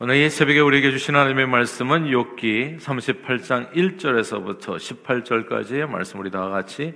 오늘 이 새벽에 우리에게 주신 하나님의 말씀은 욥기 38장 1절에서부터 18절까지의 말씀, 우리 다 같이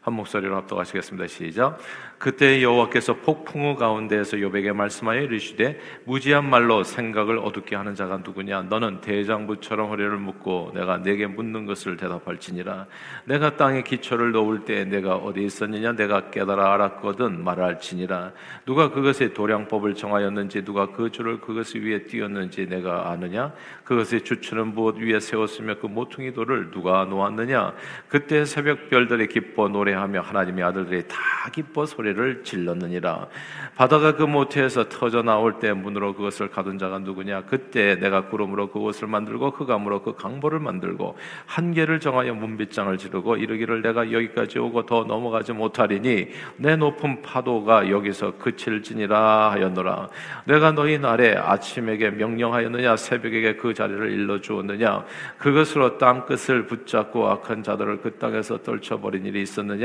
한 목소리로 합독하시겠습니다. 시작. 그때 여호와께서 폭풍우 가운데에서 욥에게 말씀하여 이르시되 무지한 말로 생각을 어둡게 하는 자가 누구냐? 너는 대장부처럼 허리를 묶고 내가 네게 묻는 것을 대답할지니라. 내가 땅에 기초를 놓을 때에 내가 어디 있었느냐? 내가 깨달아 알았거든 말할지니라. 누가 그것의 도량법을 정하였는지, 누가 그 줄을 그것 위에 띄었는지 내가 아느냐? 그것의 주추는 무엇 위에 세웠으며 그 모퉁이 돌을 누가 놓았느냐? 그때 새벽별들이 기뻐 노래 하며 하나님의 아들들이 다 기뻐 소리를 질렀느니라. 바다가 그 모태에서 터져 나올 때 문으로 그것을 가둔 자가 누구냐? 그때 내가 구름으로 그 옷을 만들고 흑암으로 그 강보를 만들고 한계를 정하여 문빗장을 지르고 이르기를 내가 여기까지 오고 더 넘어가지 못하리니 내 높은 파도가 여기서 그칠지니라 하였노라. 내가 너희 날에 아침에게 명령하였느냐? 새벽에게 그 자리를 일러주었느냐? 그것으로 땅끝을 붙잡고 악한 자들을 그 땅에서 떨쳐버린 일이 있었느냐?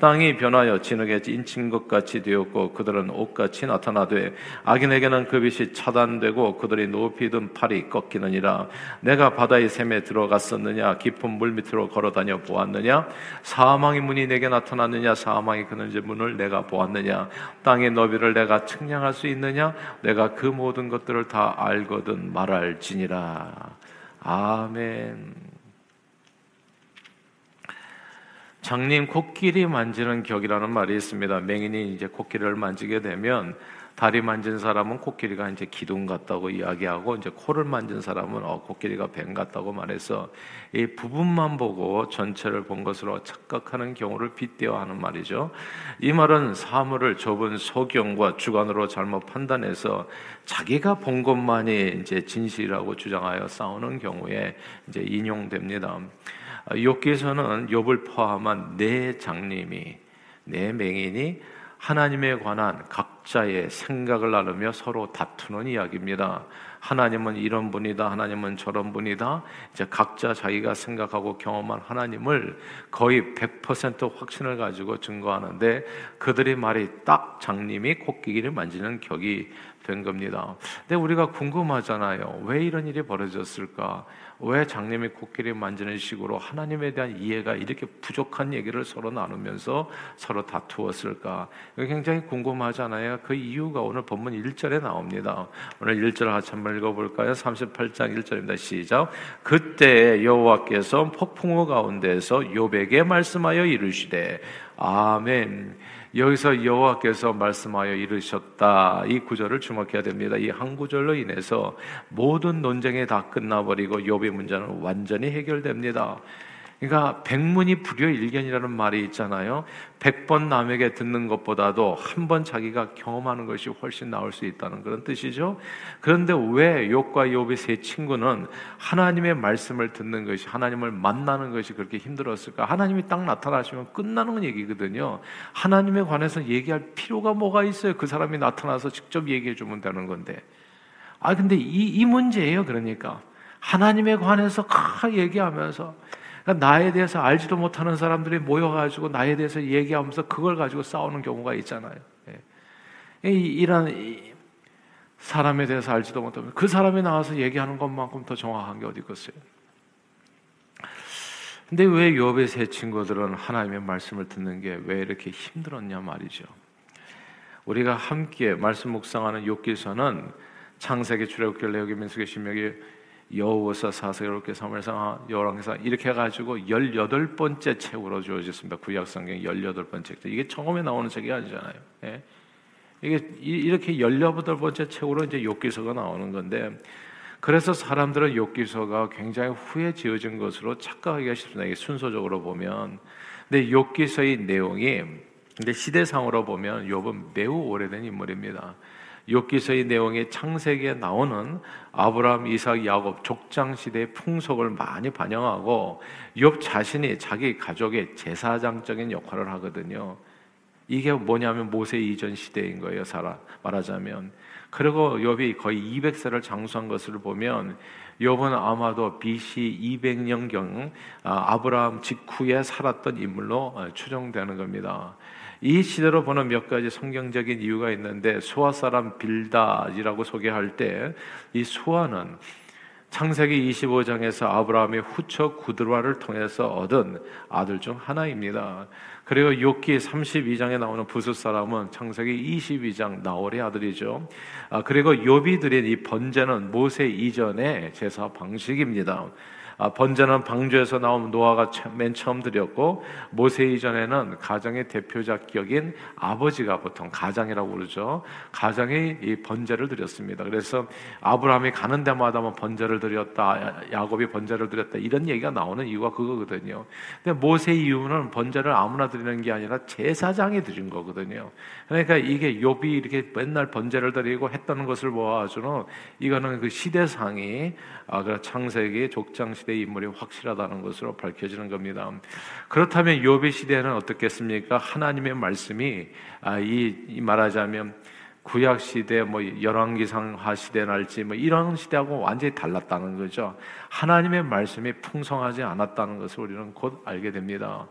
땅이 변하여 진흙에 인친 것 같이 되었고 그들은 옷같이 나타나되 악인에게는 그 빛이 차단되고 그들이 높이 든 팔이 꺾이느니라. 내가 바다의 샘에 들어갔었느냐? 깊은 물 밑으로 걸어다녀 보았느냐? 사망의 문이 내게 나타났느냐? 사망의 그늘진 문을 내가 보았느냐? 땅의 너비를 내가 측량할 수 있느냐? 내가 그 모든 것들을 다 알거든 말할지니라. 아멘. 장님, 코끼리 만지는 격이라는 말이 있습니다. 맹인이 이제 코끼리를 만지게 되면 다리 만진 사람은 코끼리가 이제 기둥 같다고 이야기하고, 이제 코를 만진 사람은 코끼리가 뱀 같다고 말해서 이 부분만 보고 전체를 본 것으로 착각하는 경우를 빗대어 하는 말이죠. 이 말은 사물을 좁은 소경과 주관으로 잘못 판단해서 자기가 본 것만이 이제 진실이라고 주장하여 싸우는 경우에 이제 인용됩니다. 욥기에서는 욥을 포함한 네 장님이, 네 맹인이 하나님에 관한 각자의 생각을 나누며 서로 다투는 이야기입니다. 하나님은 이런 분이다, 하나님은 저런 분이다. 이제 각자 자기가 생각하고 경험한 하나님을 거의 100% 확신을 가지고 증거하는데, 그들의 말이 딱 장님이 코끼리를 만지는 격이 된 겁니다. 근데 우리가 궁금하잖아요. 왜 이런 일이 벌어졌을까? 왜 장님이 코끼리 만지는 식으로 하나님에 대한 이해가 이렇게 부족한 얘기를 서로 나누면서 서로 다투었을까? 굉장히 궁금하잖아요. 그 이유가 오늘 본문 1절에 나옵니다. 오늘 1절 같이 한번 읽어볼까요? 38장 1절입니다. 시작. 그때 여호와께서 폭풍우 가운데서 욥에게 말씀하여 이르시되. 아멘. 여기서 여호와께서 말씀하여 이르셨다, 이 구절을 주목해야 됩니다. 이 한 구절로 인해서 모든 논쟁이 다 끝나버리고 욥의 문제는 완전히 해결됩니다. 그러니까 백문이 불여일견이라는 말이 있잖아요. 100번 남에게 듣는 것보다도 한 번 자기가 경험하는 것이 훨씬 나을 수 있다는 그런 뜻이죠. 그런데 왜 욥과 욥의 세 친구는 하나님의 말씀을 듣는 것이, 하나님을 만나는 것이 그렇게 힘들었을까? 하나님이 딱 나타나시면 끝나는 얘기거든요. 하나님에 관해서 얘기할 필요가 뭐가 있어요? 그 사람이 나타나서 직접 얘기해 주면 되는 건데. 아, 근데 이 문제예요. 그러니까 하나님에 관해서 얘기하면서, 그러니까 나에 대해서 알지도 못하는 사람들이 모여가지고 나에 대해서 얘기하면서 그걸 가지고 싸우는 경우가 있잖아요. 이런 사람에 대해서 알지도 못하면 그 사람이 나와서 얘기하는 것만큼 더 정확한 게 어디 있겠어요? 근데 왜 욥의 세 친구들은 하나님의 말씀을 듣는 게 왜 이렇게 힘들었냐 말이죠. 우리가 함께 말씀 묵상하는 욥기서는 창세기, 출애굽기, 레위기, 민수기, 신명기, 여호와서, 사사기, 욥기, 사무엘상, 열왕기상 이렇게 해가지고 18번째 책으로 주어졌습니다. 구약성경 18번째 책. 이게 처음에 나오는 책이 아니잖아요. 예? 이게 이렇게 18번째 책으로 이제 욥기서가 나오는 건데, 그래서 사람들은 욥기서가 굉장히 후에 지어진 것으로 착각하기가 쉽습니다. 이게 순서적으로 보면. 근데 욥기서의 내용이, 근데 시대상으로 보면 욥은 매우 오래된 인물입니다. 욥기서의 내용이 창세기에 나오는 아브라함, 이삭, 야곱 족장 시대의 풍속을 많이 반영하고 욥 자신이 자기 가족의 제사장적인 역할을 하거든요. 이게 뭐냐면 모세 이전 시대인 거예요, 말하자면. 그리고 욥이 거의 200세를 장수한 것을 보면 욥은 아마도 BC 200년경 아브라함 직후에 살았던 인물로 추정되는 겁니다. 이 시대로 보는 몇 가지 성경적인 이유가 있는데, 수아 사람 빌닷이라고 소개할 때 이 수아는 창세기 25장에서 아브라함의 후처 구드라를 통해서 얻은 아들 중 하나입니다. 그리고 욥기 32장에 나오는 부숫 사람은 창세기 22장 나홀의 아들이죠. 그리고 욥이 드린 이 번제는 모세 이전의 제사 방식입니다. 번제는 방주에서 나온 노아가 맨 처음 드렸고, 모세 이전에는 가장의 대표자격인 아버지가, 보통 가장이라고 그러죠, 가장이 이 번제를 드렸습니다. 그래서 아브라함이 가는 데마다 뭐 번제를 드렸다, 야곱이 번제를 드렸다, 이런 얘기가 나오는 이유가 그거거든요. 근데 모세 이후는 번제를 아무나 드리는 게 아니라 제사장이 드린 거거든요. 그러니까 이게 욥이 이렇게 맨날 번제를 드리고 했다는 것을 보아주는, 이거는 그 시대상이 창세기 족장 시대의 인물이 확실하다는 것으로 밝혀지는 겁니다. 그렇다면 욥의 시대는 어떻겠습니까? 하나님의 말씀이 이 말하자면 구약 시대, 뭐 열왕기상하 시대랄지 뭐 이런 시대하고 완전히 달랐다는 거죠. 하나님의 말씀이 풍성하지 않았다는 것을 우리는 곧 알게 됩니다.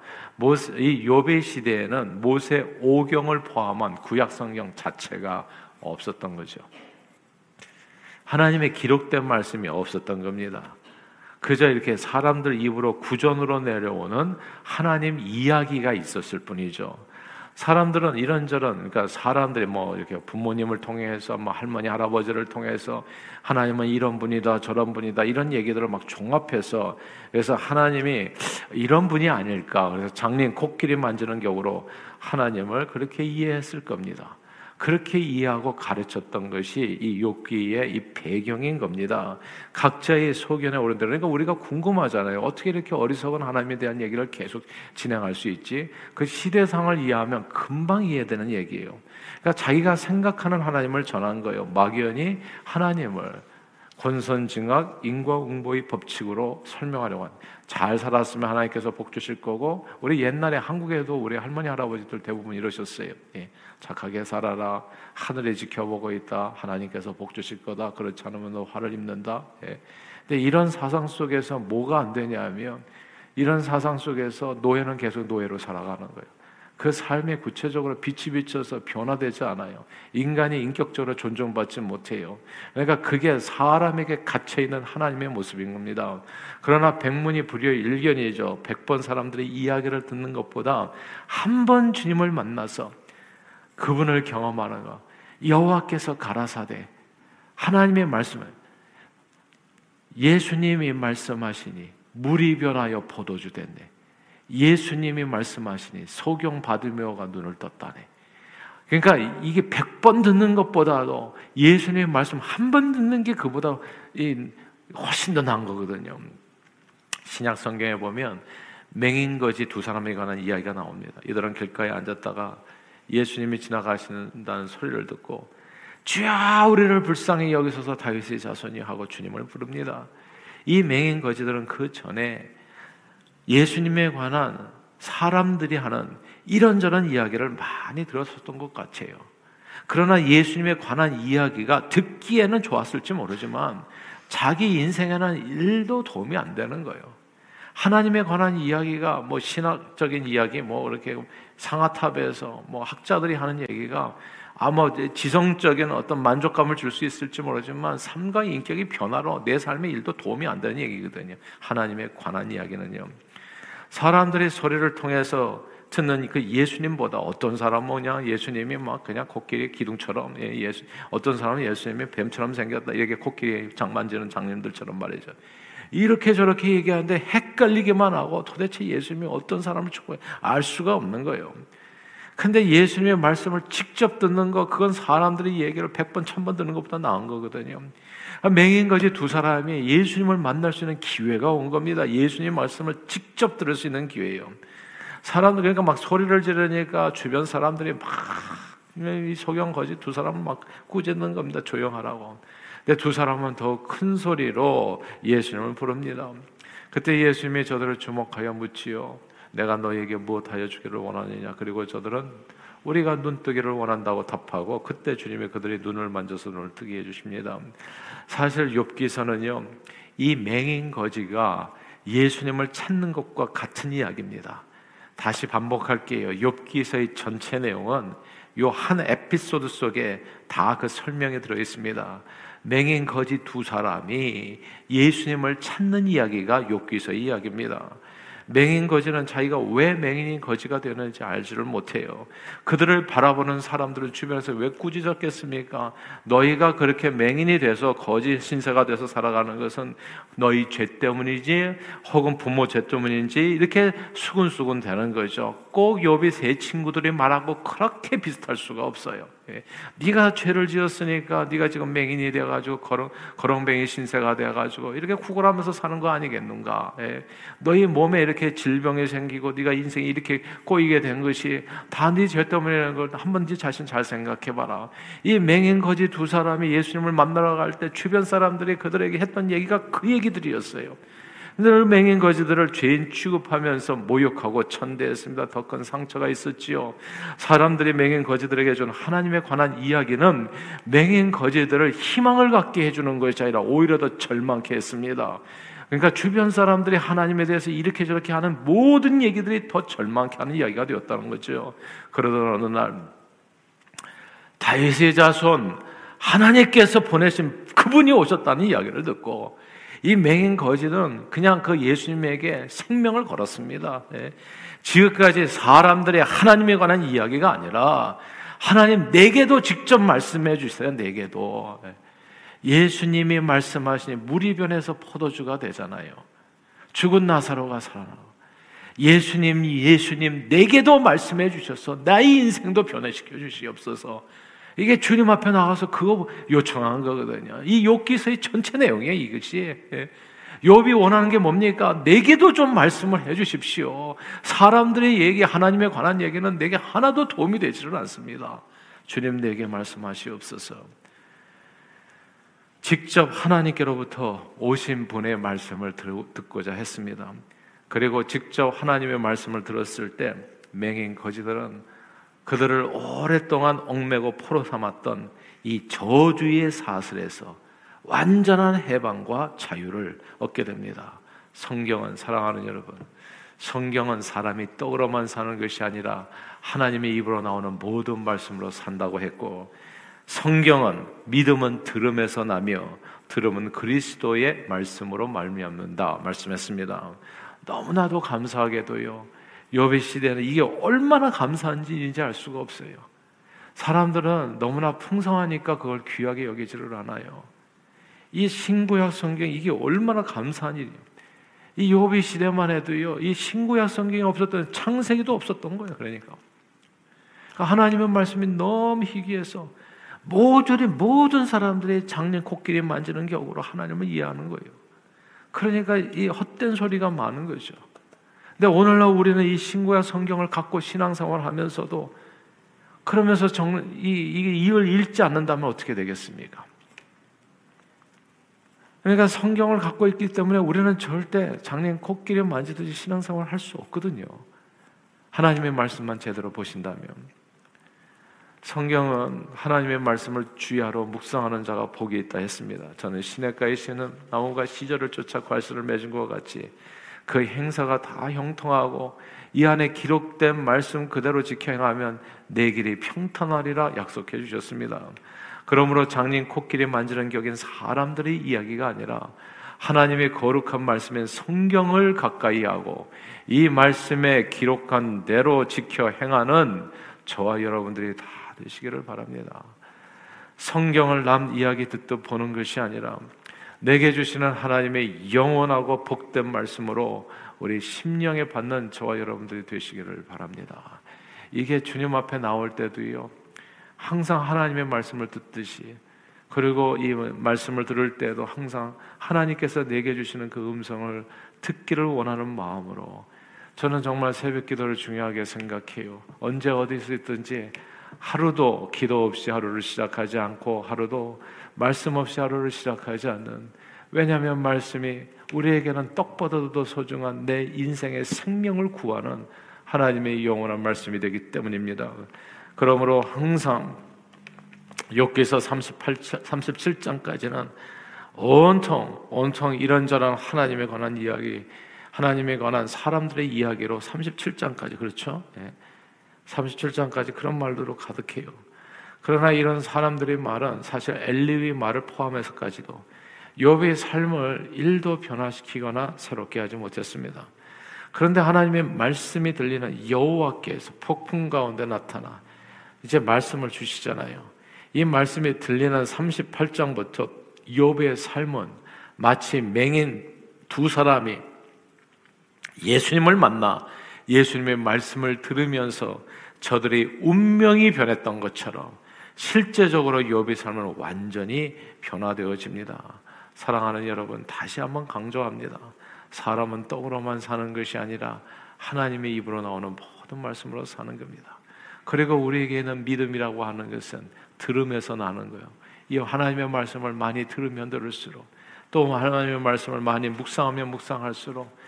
이 욥의 시대에는 모세 5경을 포함한 구약 성경 자체가 없었던 거죠. 하나님의 기록된 말씀이 없었던 겁니다. 그저 이렇게 사람들 입으로 구전으로 내려오는 하나님 이야기가 있었을 뿐이죠. 사람들은 이런저런, 그러니까 사람들이 뭐 이렇게 부모님을 통해서, 뭐 할머니 할아버지를 통해서 하나님은 이런 분이다 저런 분이다 이런 얘기들을 막 종합해서, 그래서 하나님이 이런 분이 아닐까, 그래서 장님 코끼리 만지는 격으로 하나님을 그렇게 이해했을 겁니다. 그렇게 이해하고 가르쳤던 것이 이 욥기의 이 배경인 겁니다. 각자의 소견에 오른다. 그러니까 우리가 궁금하잖아요. 어떻게 이렇게 어리석은 하나님에 대한 얘기를 계속 진행할 수 있지? 그 시대상을 이해하면 금방 이해되는 얘기예요. 그러니까 자기가 생각하는 하나님을 전한 거예요. 막연히 하나님을 권선징악, 인과응보의 법칙으로 설명하려고 하는, 잘 살았으면 하나님께서 복 주실 거고, 우리 옛날에 한국에도 우리 할머니 할아버지들 대부분 이러셨어요. 예, 착하게 살아라, 하늘에 지켜보고 있다, 하나님께서 복 주실 거다, 그렇지 않으면 너 화를 입는다. 예. 근데 이런 사상 속에서 뭐가 안 되냐면, 이런 사상 속에서 노예는 계속 노예로 살아가는 거예요. 그 삶에 구체적으로 빛이 비쳐서 변화되지 않아요. 인간이 인격적으로 존중받지 못해요. 그러니까 그게 사람에게 갇혀있는 하나님의 모습인 겁니다. 그러나 백문이 불여의 일견이죠. 100번 사람들의 이야기를 듣는 것보다 한 번 주님을 만나서 그분을 경험하는 것, 여호와께서 가라사대 하나님의 말씀을, 예수님이 말씀하시니 물이 변하여 포도주 됐네, 예수님이 말씀하시니 소경받으며가 눈을 떴다네. 그러니까 이게 100번 듣는 것보다도 예수님의 말씀 한 번 듣는 게 그보다 훨씬 더 나은 거거든요. 신약 성경에 보면 맹인거지 두 사람에 관한 이야기가 나옵니다. 이들은 길가에 앉았다가 예수님이 지나가신다는 소리를 듣고, 주여 우리를 불쌍히 여기소서 다윗의 자손이 하고 주님을 부릅니다. 이 맹인거지들은 그 전에 예수님에 관한 사람들이 하는 이런저런 이야기를 많이 들었었던 것 같아요. 그러나 예수님에 관한 이야기가 듣기에는 좋았을지 모르지만 자기 인생에는 1도 도움이 안 되는 거예요. 하나님에 관한 이야기가, 뭐 신학적인 이야기, 뭐 이렇게 상아탑에서 뭐 학자들이 하는 얘기가 아마 지성적인 어떤 만족감을 줄 수 있을지 모르지만 삶과 인격이 변화로 내 삶의 일도 도움이 안 되는 얘기거든요. 하나님에 관한 이야기는요, 사람들의 소리를 통해서 듣는 그 예수님보다 어떤 사람은 그냥 예수님이 막 그냥 코끼리 기둥처럼, 어떤 사람은 예수님이 뱀처럼 생겼다, 이렇게 코끼리 장만지는 장님들처럼 말이죠. 이렇게 저렇게 얘기하는데 헷갈리기만 하고 도대체 예수님이 어떤 사람을 추구해 알 수가 없는 거예요. 근데 예수님의 말씀을 직접 듣는 거, 그건 사람들이 얘기를 100번, 1000번 듣는 것보다 나은 거거든요. 맹인거지 두 사람이 예수님을 만날 수 있는 기회가 온 겁니다. 예수님의 말씀을 직접 들을 수 있는 기회예요. 사람들, 그러니까 막 소리를 지르니까 주변 사람들이 막 이 소경거지 두 사람은 막 꾸짖는 겁니다. 조용하라고. 근데 두 사람은 더 큰 소리로 예수님을 부릅니다. 그때 예수님이 저들을 주목하여 묻지요. 내가 너에게 무엇하여 주기를 원하느냐. 그리고 저들은 우리가 눈뜨기를 원한다고 답하고, 그때 주님이 그들의 눈을 만져서 눈을 뜨게 해주십니다. 사실 욥기서는요, 이 맹인 거지가 예수님을 찾는 것과 같은 이야기입니다. 다시 반복할게요. 욥기서의 전체 내용은 요 한 에피소드 속에 다 그 설명이 들어있습니다. 맹인 거지 두 사람이 예수님을 찾는 이야기가 욥기서의 이야기입니다. 맹인 거지는 자기가 왜 맹인이 거지가 되는지 알지를 못해요. 그들을 바라보는 사람들은 주변에서 왜 꾸짖었겠습니까? 너희가 그렇게 맹인이 돼서 거지 신세가 돼서 살아가는 것은 너희 죄 때문이지 혹은 부모 죄 때문인지 이렇게 수근수근 되는 거죠. 꼭 욥이 세 친구들이 말하고 그렇게 비슷할 수가 없어요. 네가 죄를 지었으니까 네가 지금 맹인이 돼가지고 거렁뱅이 신세가 돼가지고 이렇게 구걸하면서 사는 거 아니겠는가? 너희 몸에 이렇게 질병이 생기고 네가 인생이 이렇게 꼬이게 된 것이 다 네 죄 때문이라는 걸 한번 네 자신 잘 생각해봐라. 이 맹인 거지 두 사람이 예수님을 만나러 갈 때 주변 사람들이 그들에게 했던 얘기가 그 얘기들이었어요. 늘 맹인 거지들을 죄인 취급하면서 모욕하고 천대했습니다. 더 큰 상처가 있었지요. 사람들이 맹인 거지들에게 준 하나님에 관한 이야기는 맹인 거지들을 희망을 갖게 해주는 것이 아니라 오히려 더 절망케 했습니다. 그러니까 주변 사람들이 하나님에 대해서 이렇게 저렇게 하는 모든 얘기들이 더 절망케 하는 이야기가 되었다는 거죠. 그러던 어느 날 다윗의 자손 하나님께서 보내신 그분이 오셨다는 이야기를 듣고 이 맹인 거지는 그냥 그 예수님에게 생명을 걸었습니다. 지금까지 사람들의 하나님에 관한 이야기가 아니라 하나님 내게도 직접 말씀해 주세요. 내게도. 예수님이 말씀하시니 물이 변해서 포도주가 되잖아요. 죽은 나사로가 살아나고 예수님 내게도 말씀해 주셔서 나의 인생도 변화시켜 주시옵소서. 이게 주님 앞에 나가서 그거 요청한 거거든요. 이 욥기서의 전체 내용이에요, 이것이. 욥이 원하는 게 뭡니까? 내게도 좀 말씀을 해 주십시오. 사람들의 얘기, 하나님에 관한 얘기는 내게 하나도 도움이 되지는 않습니다. 주님 내게 말씀하시옵소서. 직접 하나님께로부터 오신 분의 말씀을 듣고자 했습니다. 그리고 직접 하나님의 말씀을 들었을 때 맹인 거지들은 그들을 오랫동안 얽매고 포로 삼았던 이 저주의 사슬에서 완전한 해방과 자유를 얻게 됩니다. 성경은, 사랑하는 여러분, 성경은 사람이 떡으로만 사는 것이 아니라 하나님의 입으로 나오는 모든 말씀으로 산다고 했고, 성경은 믿음은 들음에서 나며 들음은 그리스도의 말씀으로 말미암는다 말씀했습니다. 너무나도 감사하게도요, 욥의 시대는 이게 얼마나 감사한지 이제 알 수가 없어요. 사람들은 너무나 풍성하니까 그걸 귀하게 여기지를 않아요. 이 신구약 성경, 이게 얼마나 감사한 일입니다. 이 욥의 시대만 해도요, 이 신구약 성경이 없었던, 창세기도 없었던 거예요. 그러니까 하나님의 말씀이 너무 희귀해서 모조리 모든 사람들의 장년 코끼리 만지는 격으로 하나님을 이해하는 거예요. 그러니까 이 헛된 소리가 많은 거죠. 근데 오늘날 우리는 이 신구약 성경을 갖고 신앙생활을 하면서도 그러면서 이걸 읽지 않는다면 어떻게 되겠습니까? 그러니까 성경을 갖고 있기 때문에 우리는 절대 장님 코끼리 만지듯이 신앙생활을 할 수 없거든요. 하나님의 말씀만 제대로 보신다면. 성경은 하나님의 말씀을 주야로 묵상하는 자가 복이 있다 했습니다. 저는 시냇가에 시는 나무가 시절을 쫓아 과실을 맺은 것과 같이 그 행사가 다 형통하고 이 안에 기록된 말씀 그대로 지켜 행하면 내 길이 평탄하리라 약속해 주셨습니다. 그러므로 장님 코끼리 만지는 격인 사람들의 이야기가 아니라 하나님의 거룩한 말씀인 성경을 가까이 하고 이 말씀에 기록한 대로 지켜 행하는 저와 여러분들이 다 되시기를 바랍니다. 성경을 남 이야기 듣듯 보는 것이 아니라 내게 주시는 하나님의 영원하고 복된 말씀으로 우리 심령에 받는 저와 여러분들이 되시기를 바랍니다. 이게 주님 앞에 나올 때도요, 항상 하나님의 말씀을 듣듯이, 그리고 이 말씀을 들을 때도 항상 하나님께서 내게 주시는 그 음성을 듣기를 원하는 마음으로, 저는 정말 새벽 기도를 중요하게 생각해요. 언제 어디서 있든지 하루도 기도 없이 하루를 시작하지 않고 하루도 말씀 없이 하루를 시작하지 않는, 왜냐하면 말씀이 우리에게는 떡보다도 더 소중한 내 인생의 생명을 구하는 하나님의 영원한 말씀이 되기 때문입니다. 그러므로 항상 욥기서 37장까지는 온통 이런저런 하나님에 관한 이야기, 하나님에 관한 사람들의 이야기로 37장까지, 그렇죠? 37장까지 그런 말들로 가득해요. 그러나 이런 사람들의 말은 사실 엘리의 말을 포함해서까지도 욥의 삶을 1도 변화시키거나 새롭게 하지 못했습니다. 그런데 하나님의 말씀이 들리는 여호와께서 폭풍 가운데 나타나 이제 말씀을 주시잖아요. 이 말씀이 들리는 38장부터 욥의 삶은 마치 맹인 두 사람이 예수님을 만나 예수님의 말씀을 들으면서 저들의 운명이 변했던 것처럼 실제적으로 욥의 삶은 완전히 변화되어집니다. 사랑하는 여러분, 다시 한번 강조합니다. 사람은 떡으로만 사는 것이 아니라 하나님의 입으로 나오는 모든 말씀으로 사는 겁니다. 그리고 우리에게는 믿음이라고 하는 것은 들음에서 나는 거예요. 이 하나님의 말씀을 많이 들으면 들을수록, 또 하나님의 말씀을 많이 묵상하면 묵상할수록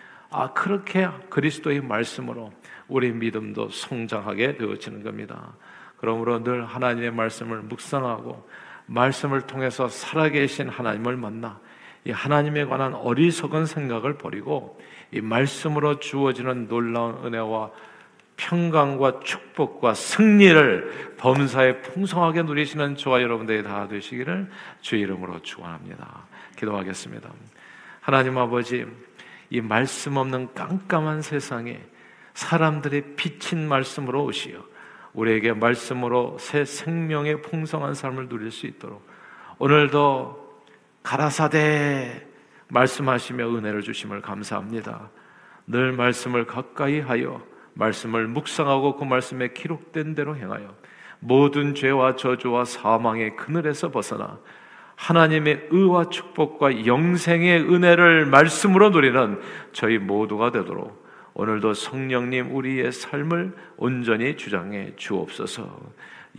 그렇게 그리스도의 말씀으로 우리 믿음도 성장하게 되어지는 겁니다. 그러므로 늘 하나님의 말씀을 묵상하고 말씀을 통해서 살아계신 하나님을 만나 이 하나님에 관한 어리석은 생각을 버리고 이 말씀으로 주어지는 놀라운 은혜와 평강과 축복과 승리를 범사에 풍성하게 누리시는 저와 여러분들이 다 되시기를 주의 이름으로 축원합니다. 기도하겠습니다. 하나님 아버지, 이 말씀 없는 깜깜한 세상에 사람들의 비친 말씀으로 오시어 우리에게 말씀으로 새 생명의 풍성한 삶을 누릴 수 있도록 오늘도 가라사대 말씀하시며 은혜를 주심을 감사합니다. 늘 말씀을 가까이 하여 말씀을 묵상하고 그 말씀에 기록된 대로 행하여 모든 죄와 저주와 사망의 그늘에서 벗어나 하나님의 의와 축복과 영생의 은혜를 말씀으로 누리는 저희 모두가 되도록 오늘도 성령님 우리의 삶을 온전히 주장해 주옵소서.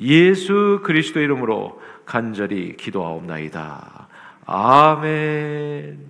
예수 그리스도 이름으로 간절히 기도하옵나이다. 아멘.